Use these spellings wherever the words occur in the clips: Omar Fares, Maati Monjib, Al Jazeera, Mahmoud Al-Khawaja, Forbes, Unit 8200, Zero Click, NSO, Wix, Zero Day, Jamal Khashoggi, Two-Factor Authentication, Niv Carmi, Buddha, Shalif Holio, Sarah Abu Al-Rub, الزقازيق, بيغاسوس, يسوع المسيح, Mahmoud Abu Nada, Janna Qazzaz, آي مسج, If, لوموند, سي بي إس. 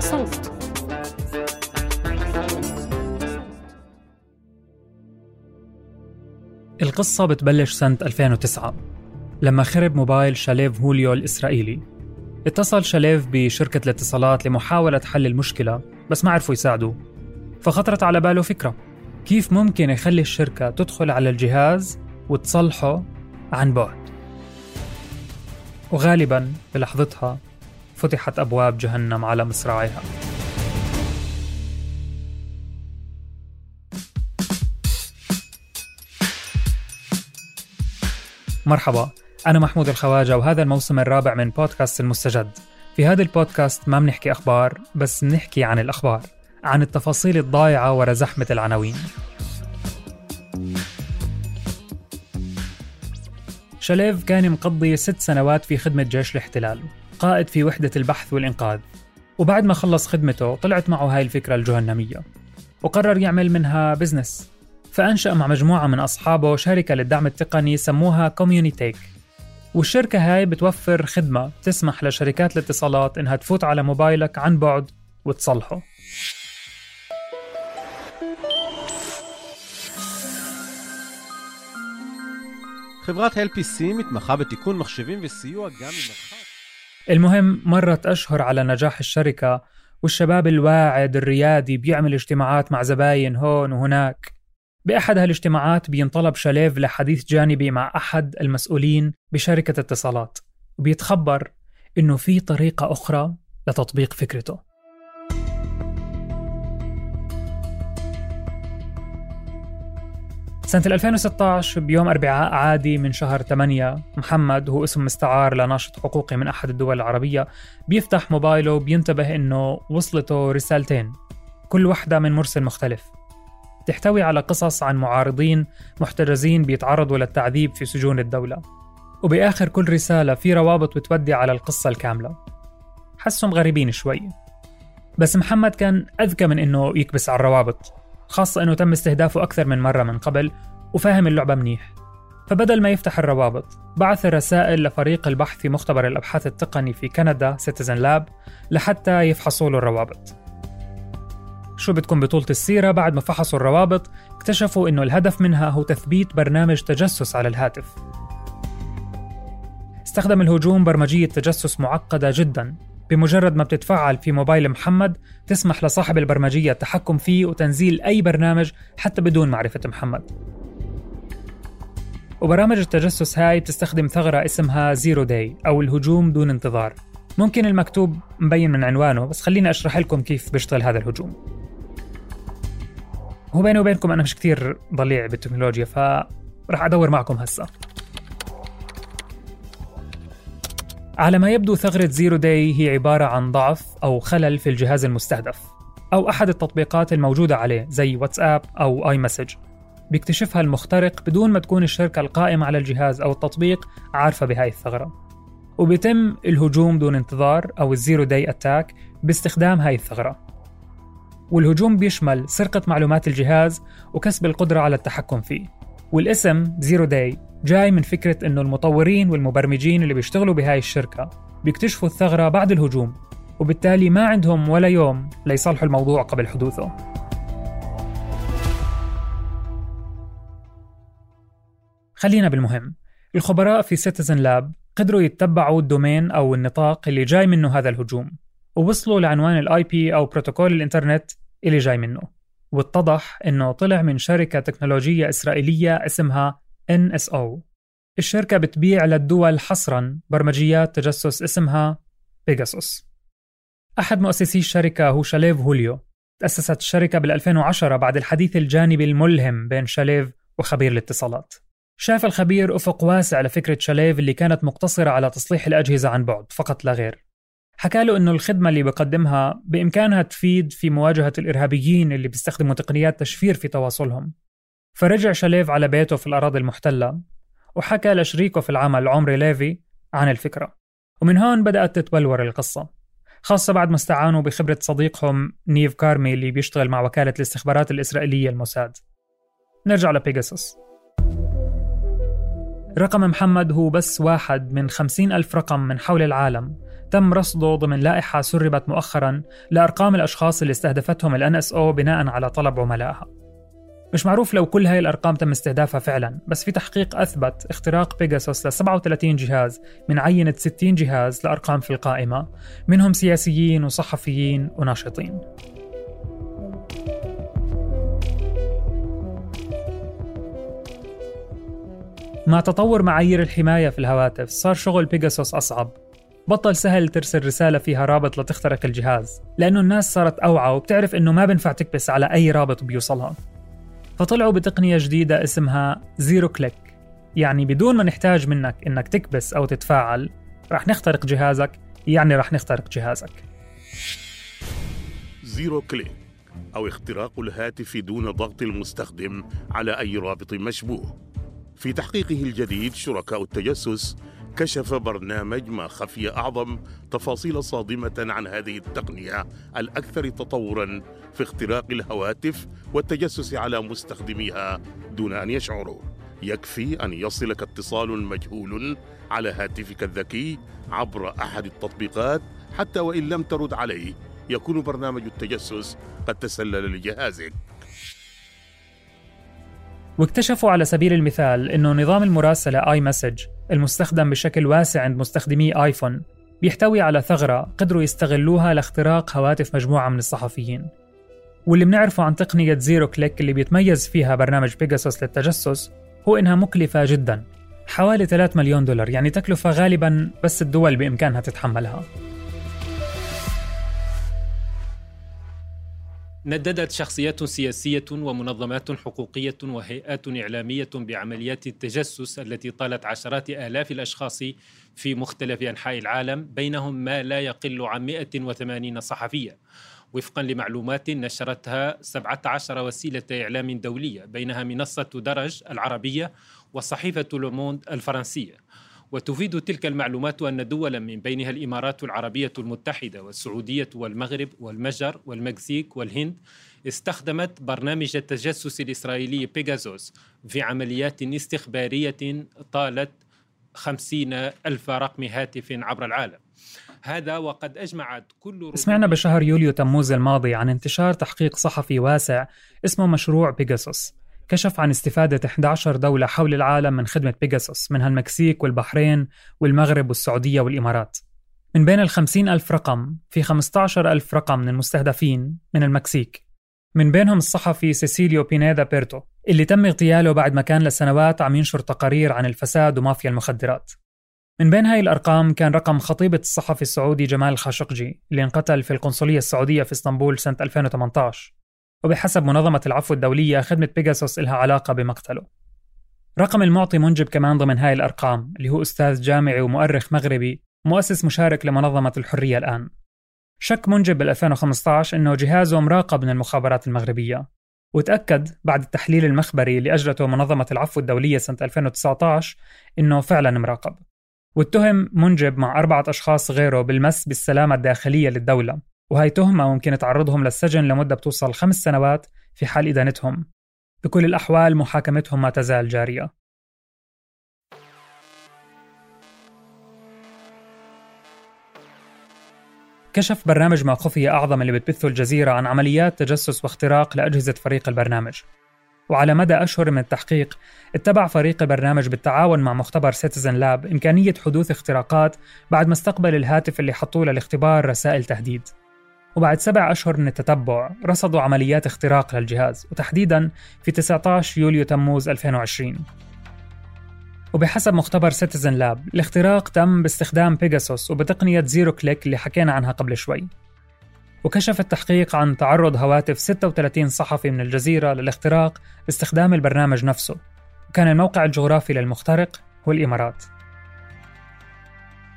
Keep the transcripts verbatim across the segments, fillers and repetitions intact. صوت. القصة بتبلش سنة ألفين وتسعة لما خرب موبايل شاليف هوليو الإسرائيلي. اتصل شاليف بشركة الاتصالات لمحاولة حل المشكلة بس ما عرفوا يساعدوه، فخطرت على باله فكرة كيف ممكن يخلي الشركة تدخل على الجهاز وتصلحه عن بعد. وغالباً بلحظتها فتحت أبواب جهنم على مصراعيها. مرحبا، أنا محمود الخواجة، وهذا الموسم الرابع من بودكاست المستجد. في هذا البودكاست ما منحكي أخبار، بس منحكي عن الأخبار، عن التفاصيل الضايعة ورا زحمة العناوين. شاليف كان مقضي ست سنوات في خدمة جيش الاحتلال، قائد في وحدة البحث والإنقاذ، وبعد ما خلص خدمته طلعت معه هاي الفكرة الجهنمية وقرر يعمل منها بزنس. فأنشأ مع مجموعة من أصحابه شركة للدعم التقني سموها كوميونيتيك، والشركة هاي بتوفر خدمة تسمح لشركات الاتصالات إنها تفوت على موبايلك عن بعد وتصلحه. خبرات هاي البي سي متمخة بتكون مخشبين والسيوة جامعة مخشبين. المهم، مرت أشهر على نجاح الشركة، والشباب الواعد الريادي بيعمل اجتماعات مع زباين هون وهناك. بأحد هالاجتماعات بينطلب شاليف لحديث جانبي مع أحد المسؤولين بشركة اتصالات، وبيتخبر إنه في طريقة أخرى لتطبيق فكرته. سنة ألفين وستة عشر بيوم أربعاء عادي من شهر ثمانية، محمد، هو اسم مستعار لناشط حقوقي من أحد الدول العربية، بيفتح موبايله وبينتبه إنه وصلته رسالتين، كل واحدة من مرسل مختلف، تحتوي على قصص عن معارضين محتجزين بيتعرضوا للتعذيب في سجون الدولة، وبآخر كل رسالة في روابط بتودي على القصة الكاملة. حسهم غريبين شوي، بس محمد كان أذكى من إنه يكبس على الروابط، خاصة أنه تم استهدافه أكثر من مرة من قبل وفاهم اللعبة منيح. فبدل ما يفتح الروابط بعث رسائل لفريق البحث في مختبر الأبحاث التقني في كندا Citizen Lab لحتى يفحصوا له الروابط. شو بتكون بطولة السيرة، بعد ما فحصوا الروابط اكتشفوا أنه الهدف منها هو تثبيت برنامج تجسس على الهاتف. استخدم الهجوم برمجية تجسس معقدة جداً، بمجرد ما بتتفعل في موبايل محمد تسمح لصاحب البرمجية التحكم فيه وتنزيل أي برنامج حتى بدون معرفة محمد. وبرامج التجسس هاي بتستخدم ثغرة اسمها Zero Day أو الهجوم دون انتظار. ممكن المكتوب مبين من عنوانه، بس خليني أشرح لكم كيف بيشتغل هذا الهجوم. هو بيني وبينكم أنا مش كتير ضليع بالتكنولوجيا، فرح أدور معكم هسا. على ما يبدو ثغرة زيرو داي هي عبارة عن ضعف أو خلل في الجهاز المستهدف أو أحد التطبيقات الموجودة عليه زي واتساب أو آي مسج، بيكتشفها المخترق بدون ما تكون الشركة القائمة على الجهاز أو التطبيق عارفة بهاي الثغرة، وبيتم الهجوم دون انتظار أو الزيرو داي أتاك باستخدام هاي الثغرة. والهجوم بيشمل سرقة معلومات الجهاز وكسب القدرة على التحكم فيه. والاسم زيرو داي جاي من فكرة إنه المطورين والمبرمجين اللي بيشتغلوا بهاي الشركة بيكتشفوا الثغرة بعد الهجوم، وبالتالي ما عندهم ولا يوم ليصلحوا الموضوع قبل حدوثه. خلينا بالمهم. الخبراء في سيتيزن لاب قدروا يتبعوا الدومين أو النطاق اللي جاي منه هذا الهجوم، ووصلوا لعنوان الاي بي أو بروتوكول الإنترنت اللي جاي منه، واتضح إنه طلع من شركة تكنولوجية إسرائيلية اسمها إن إس أو. الشركة بتبيع للدول حصراً برمجيات تجسس اسمها بيغاسوس. أحد مؤسسي الشركة هو شاليف هوليو. تأسست الشركة بالألفين وعشرة بعد الحديث الجانبي الملهم بين شاليف وخبير الاتصالات. شاف الخبير أفق واسع لفكرة شاليف اللي كانت مقتصرة على تصليح الأجهزة عن بعد فقط لا غير. حكى له إنه الخدمة اللي بقدمها بإمكانها تفيد في مواجهة الإرهابيين اللي بيستخدموا تقنيات تشفير في تواصلهم. فرجع شاليف على بيته في الأراضي المحتلة وحكى لشريكه في العمل عمر ليفي عن الفكرة، ومن هون بدأت تتبلور القصة، خاصة بعد ما استعانوا بخبرة صديقهم نيف كارمي اللي بيشتغل مع وكالة الاستخبارات الإسرائيلية الموساد. نرجع لبيغاسوس. رقم محمد هو بس واحد من خمسين ألف رقم من حول العالم تم رصده ضمن لائحة سربت مؤخراً لأرقام الأشخاص اللي استهدفتهم ال إن إس أو بناءً على طلب عملائها. مش معروف لو كل هاي الأرقام تم استهدافها فعلاً، بس في تحقيق أثبت اختراق بيغاسوس ل سبعة وثلاثين جهاز من عينة ستين جهاز لأرقام في القائمة، منهم سياسيين وصحفيين وناشطين. مع تطور معايير الحماية في الهواتف صار شغل بيغاسوس أصعب. بطل سهل ترسل رسالة فيها رابط لتخترق الجهاز، لأنه الناس صارت أوعى وبتعرف إنه ما بنفع تكبس على أي رابط بيوصلها. فطلعوا بتقنية جديدة اسمها زيرو كليك، يعني بدون ما نحتاج منك إنك تكبس أو تتفاعل رح نخترق جهازك، يعني رح نخترق جهازك. زيرو كليك أو اختراق الهاتف دون ضغط المستخدم على أي رابط مشبوه. في تحقيقه الجديد شركاء التجسس كشف برنامج ما خفي أعظم تفاصيل صادمة عن هذه التقنية الأكثر تطوراً في اختراق الهواتف والتجسس على مستخدميها دون أن يشعروا. يكفي أن يصلك اتصال مجهول على هاتفك الذكي عبر أحد التطبيقات، حتى وإن لم ترد عليه يكون برنامج التجسس قد تسلل لجهازك. واكتشفوا على سبيل المثال إنه نظام المراسلة iMessage المستخدم بشكل واسع عند مستخدمي آيفون بيحتوي على ثغرة قدروا يستغلوها لاختراق هواتف مجموعة من الصحفيين. واللي بنعرفه عن تقنية زيرو كليك اللي بيتميز فيها برنامج بيغاسوس للتجسس هو إنها مكلفة جدا، حوالي ثلاثة مليون دولار، يعني تكلفة غالبا بس الدول بإمكانها تتحملها. نددت شخصيات سياسية ومنظمات حقوقية وهيئات إعلامية بعمليات التجسس التي طالت عشرات آلاف الأشخاص في مختلف أنحاء العالم، بينهم ما لا يقل عن مئة وثمانين صحفية، وفقاً لمعلومات نشرتها سبعة عشر وسيلة إعلام دولية، بينها منصة درج العربية وصحيفة لوموند الفرنسية. وتفيد تلك المعلومات أن دولاً من بينها الإمارات العربية المتحدة والسعودية والمغرب والمجر والمكسيك والهند استخدمت برنامج التجسس الإسرائيلي بيغاسوس في عمليات استخبارية طالت خمسين ألف رقم هاتف عبر العالم. هذا وقد أجمعت كل. سمعنا بشهر يوليو تموز الماضي عن انتشار تحقيق صحفي واسع اسمه مشروع بيغاسوس، كشف عن استفادة إحدى عشرة دولة حول العالم من خدمة بيغاسوس، منها المكسيك والبحرين والمغرب والسعودية والإمارات. من بين الخمسين ألف رقم في خمسة عشر ألف رقم من المستهدفين من المكسيك، من بينهم الصحفي سيسيليو بينيدا بيرتو اللي تم اغتياله بعد ما كان لسنوات عم ينشر تقارير عن الفساد ومافيا المخدرات. من بين هاي الأرقام كان رقم خطيبة الصحفي السعودي جمال خاشقجي اللي انقتل في القنصلية السعودية في اسطنبول سنة ألفين وثمانية عشر، وبحسب منظمة العفو الدولية خدمة بيغاسوس إلها علاقة بمقتله. رقم المعطي منجب كمان ضمن هاي الأرقام، اللي هو أستاذ جامعي ومؤرخ مغربي مؤسس مشارك لمنظمة الحرية الآن. شك منجب بال ألفين وخمسة عشر إنه جهازه مراقب من المخابرات المغربية، وتأكد بعد التحليل المخبري اللي أجرته منظمة العفو الدولية سنة ألفين وتسعة عشر إنه فعلا مراقب. واتهم منجب مع أربعة أشخاص غيره بالمس بالسلامة الداخلية للدولة، وهي تهمة ممكن تعرضهم للسجن لمدة بتوصل خمس سنوات في حال إدانتهم. بكل الأحوال محاكمتهم ما تزال جارية. كشف برنامج ما خفي أعظم اللي بتبثه الجزيرة عن عمليات تجسس واختراق لأجهزة فريق البرنامج، وعلى مدى أشهر من التحقيق اتبع فريق البرنامج بالتعاون مع مختبر سيتيزن لاب إمكانية حدوث اختراقات بعد ما استقبل الهاتف اللي حطوه للاختبار رسائل تهديد. وبعد سبع أشهر من التتبع رصدوا عمليات اختراق للجهاز، وتحديداً في تسعة عشر يوليو تموز ألفين وعشرين. وبحسب مختبر سيتيزن لاب الاختراق تم باستخدام بيغاسوس وبتقنية زيرو كليك اللي حكينا عنها قبل شوي. وكشف التحقيق عن تعرض هواتف ستة وثلاثين صحفي من الجزيرة للاختراق باستخدام البرنامج نفسه، وكان الموقع الجغرافي للمخترق هو الإمارات.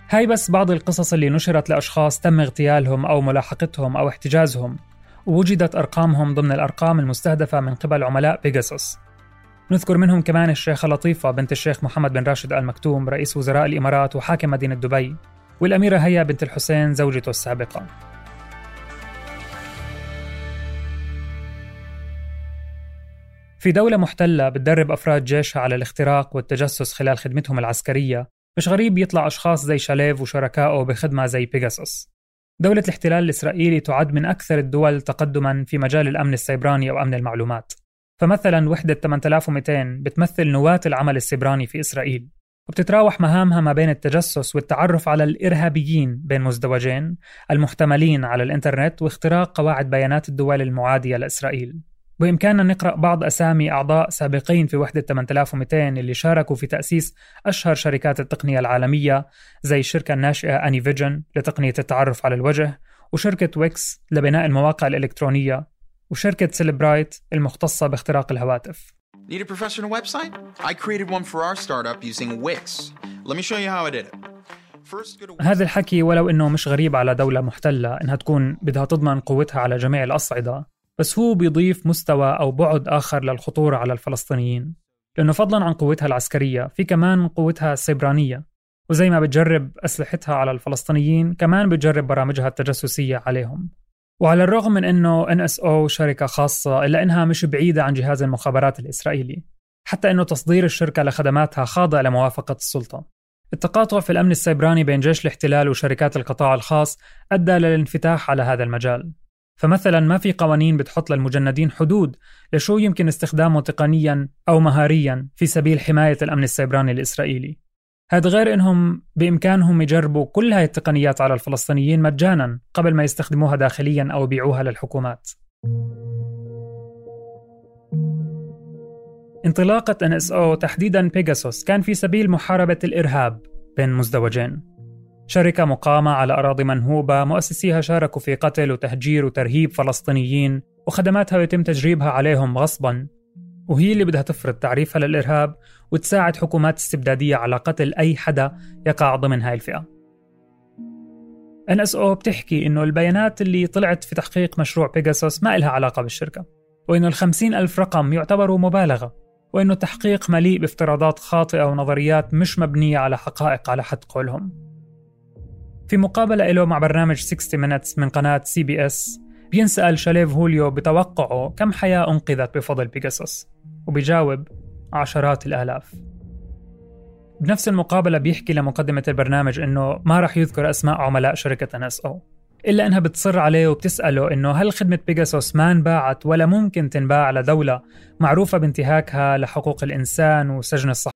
هاي بس بعض القصص اللي نشرت لأشخاص تم اغتيالهم أو ملاحقتهم أو احتجازهم، ووجدت أرقامهم ضمن الأرقام المستهدفة من قبل عملاء بيغاسوس. نذكر منهم كمان الشيخة لطيفة بنت الشيخ محمد بن راشد آل مكتوم رئيس وزراء الإمارات وحاكم مدينة دبي، والأميرة هيا بنت الحسين زوجته السابقة. في دولة محتلة بتدرب أفراد جيشها على الاختراق والتجسس خلال خدمتهم العسكرية، مش غريب يطلع أشخاص زي شاليف وشركائه بخدمة زي بيغاسوس. دولة الاحتلال الإسرائيلي تعد من أكثر الدول تقدماً في مجال الأمن السيبراني أو أمن المعلومات، فمثلاً وحدة ثمانية آلاف ومئتين بتمثل نواة العمل السيبراني في إسرائيل، وبتتراوح مهامها ما بين التجسس والتعرف على الإرهابيين بين مزدوجين المحتملين على الإنترنت واختراق قواعد بيانات الدول المعادية لإسرائيل. بإمكاننا نقرأ بعض أسامي أعضاء سابقين في وحدة ثمانية آلاف ومئتين اللي شاركوا في تأسيس أشهر شركات التقنية العالمية زي الشركة الناشئة AnyVision لتقنية التعرف على الوجه، وشركة ويكس لبناء المواقع الإلكترونية، وشركة سيلبرايت المختصة باختراق الهواتف. Need a professional website? I created one for our startup using Wix. Let me show you how I did it. هذا الحكي ولو إنه مش غريب على دولة محتلة إنها تكون بدها تضمن قوتها على جميع الأصعدة، بس هو بيضيف مستوى أو بعد آخر للخطورة على الفلسطينيين، لأنه فضلاً عن قوتها العسكرية في كمان قوتها السيبرانية، وزي ما بتجرب أسلحتها على الفلسطينيين كمان بتجرب برامجها التجسسية عليهم. وعلى الرغم من أنه إن إس أو شركة خاصة إلا أنها مش بعيدة عن جهاز المخابرات الإسرائيلي، حتى أنه تصدير الشركة لخدماتها خاضع لموافقة السلطة. التقاطع في الأمن السيبراني بين جيش الاحتلال وشركات القطاع الخاص أدى للانفتاح على هذا المجال، فمثلا ما في قوانين بتحط للمجندين حدود لشو يمكن استخدامه تقنيا أو مهاريا في سبيل حماية الأمن السيبراني الإسرائيلي. هذا غير إنهم بإمكانهم يجربوا كل هاي التقنيات على الفلسطينيين مجانا قبل ما يستخدموها داخليا أو يبيعوها للحكومات. انطلاقة إن إس أو تحديدا بيغاسوس كان في سبيل محاربة الإرهاب بين مزدوجين، شركة مقامة على أراضي منهوبة مؤسسيها شاركوا في قتل وتهجير وترهيب فلسطينيين، وخدماتها يتم تجريبها عليهم غصباً، وهي اللي بدها تفرض تعريفها للإرهاب وتساعد حكومات استبدادية على قتل أي حدا يقع ضمن هاي الفئة. إن إس أو بتحكي إنه البيانات اللي طلعت في تحقيق مشروع بيغاسوس ما إلها علاقة بالشركة، وإنه الخمسين ألف رقم يعتبروا مبالغة، وإنه التحقيق مليء بافتراضات خاطئة ونظريات مش مبنية على حقائق على حد قولهم. في مقابلة له مع برنامج ستين مينتس من قناة سي بي إس بينسأل شاليف هوليو بتوقعه كم حياة أنقذت بفضل بيغاسوس، وبيجاوب عشرات الآلاف. بنفس المقابلة بيحكي لمقدمة البرنامج إنه ما رح يذكر أسماء عملاء شركة إن إس أو، إلا أنها بتصر عليه وبتسأله إنه هل خدمة بيغاسوس ما انباعت ولا ممكن تنباع لدولة معروفة بانتهاكها لحقوق الإنسان وسجن الصحراء.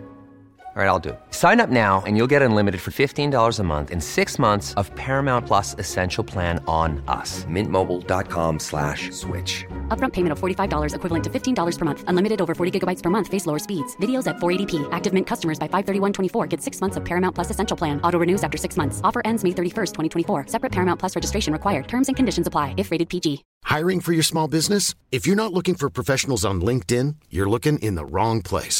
All right, I'll do it. Sign up now and you'll get unlimited for fifteen dollars a month and six months of Paramount Plus Essential Plan on us. MintMobile.com slash switch. Upfront payment of forty-five dollars equivalent to fifteen dollars per month. Unlimited over forty gigabytes per month. Face lower speeds. Videos at four eighty p. Active Mint customers by five thirty-one twenty-four get six months of Paramount Plus Essential Plan. Auto renews after six months. Offer ends May thirty-first, twenty twenty-four. Separate Paramount Plus registration required. Terms and conditions apply if rated P G. Hiring for your small business? If you're not looking for professionals on LinkedIn, you're looking in the wrong place.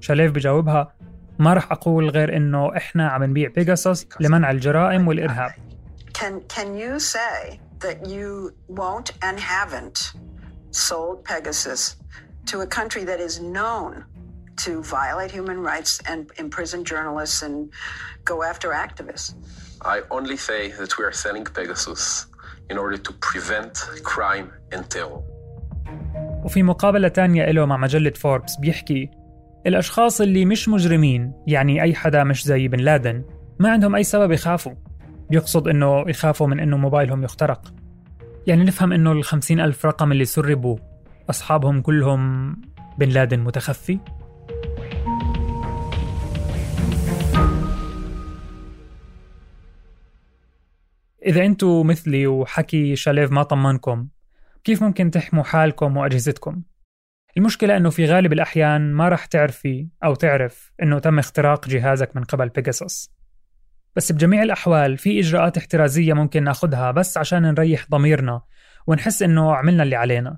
شاليف بجاوبها ما رح أقول غير إنه إحنا عم نبيع بيغاسوس لمنع الجرائم والإرهاب. Can can you say that you won't and haven't sold Pegasus to a country that is known to violate human rights and imprison journalists and go after activists? I only say that we are selling Pegasus in order to prevent crime and terror. وفي مقابلة تانية له مع مجلة فوربس بيحكي الأشخاص اللي مش مجرمين، يعني أي حدا مش زي بن لادن، ما عندهم أي سبب يخافوا. بيقصد إنه يخافوا من إنه موبايلهم يخترق. يعني نفهم إنه الخمسين ألف رقم اللي سربوا أصحابهم كلهم بن لادن متخفي. إذا أنتوا مثلي وحكي شاليف ما طمنكم، كيف ممكن تحموا حالكم وأجهزتكم؟ المشكلة أنه في غالب الأحيان ما رح تعرفي أو تعرف أنه تم اختراق جهازك من قبل بيغاسوس. بس بجميع الأحوال في إجراءات احترازية ممكن ناخدها بس عشان نريح ضميرنا ونحس أنه عملنا اللي علينا.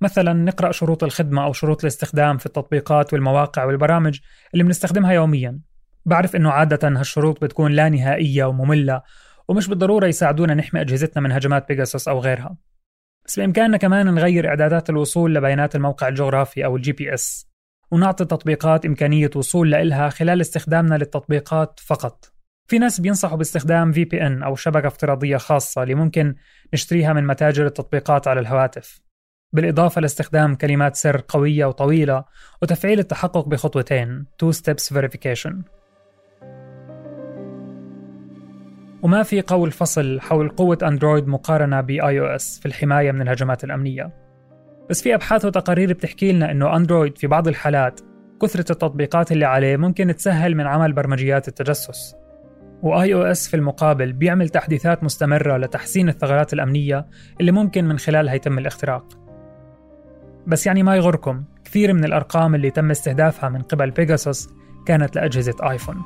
مثلا نقرأ شروط الخدمة أو شروط الاستخدام في التطبيقات والمواقع والبرامج اللي بنستخدمها يوميا. بعرف أنه عادة هالشروط بتكون لا نهائية ومملة ومش بالضرورة يساعدونا نحمي أجهزتنا من هجمات بيغاسوس أو غيرها. بس بإمكاننا كمان نغير إعدادات الوصول لبيانات الموقع الجغرافي أو الجي بي إس، ونعطي التطبيقات إمكانية وصول لإلها خلال استخدامنا للتطبيقات فقط. في ناس بينصحوا باستخدام في بي إن أو شبكة افتراضية خاصة اللي ممكن نشتريها من متاجر التطبيقات على الهواتف، بالإضافة لاستخدام كلمات سر قوية وطويلة وتفعيل التحقق بخطوتين two steps verification. وما في قول فصل حول قوة أندرويد مقارنة بآي أو إس في الحماية من الهجمات الأمنية. بس في أبحاث وتقارير بتحكي لنا إنه أندرويد في بعض الحالات كثرة التطبيقات اللي عليه ممكن تسهل من عمل برمجيات التجسس، وآي أو إس في المقابل بيعمل تحديثات مستمرة لتحسين الثغرات الأمنية اللي ممكن من خلالها يتم الاختراق. بس يعني ما يغركم، كثير من الأرقام اللي تم استهدافها من قبل بيغاسوس كانت لأجهزة آيفون.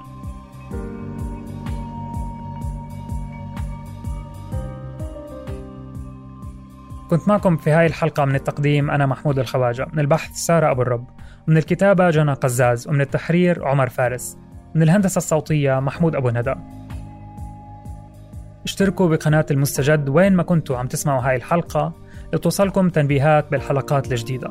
كنت معكم في هاي الحلقة من التقديم أنا محمود الخواجة، من البحث سارة أبو الرب، من الكتابة جنى قزاز، ومن التحرير عمر فارس، من الهندسة الصوتية محمود أبو ندى. اشتركوا بقناة المستجد وين ما كنتوا عم تسمعوا هاي الحلقة لتوصلكم تنبيهات بالحلقات الجديدة.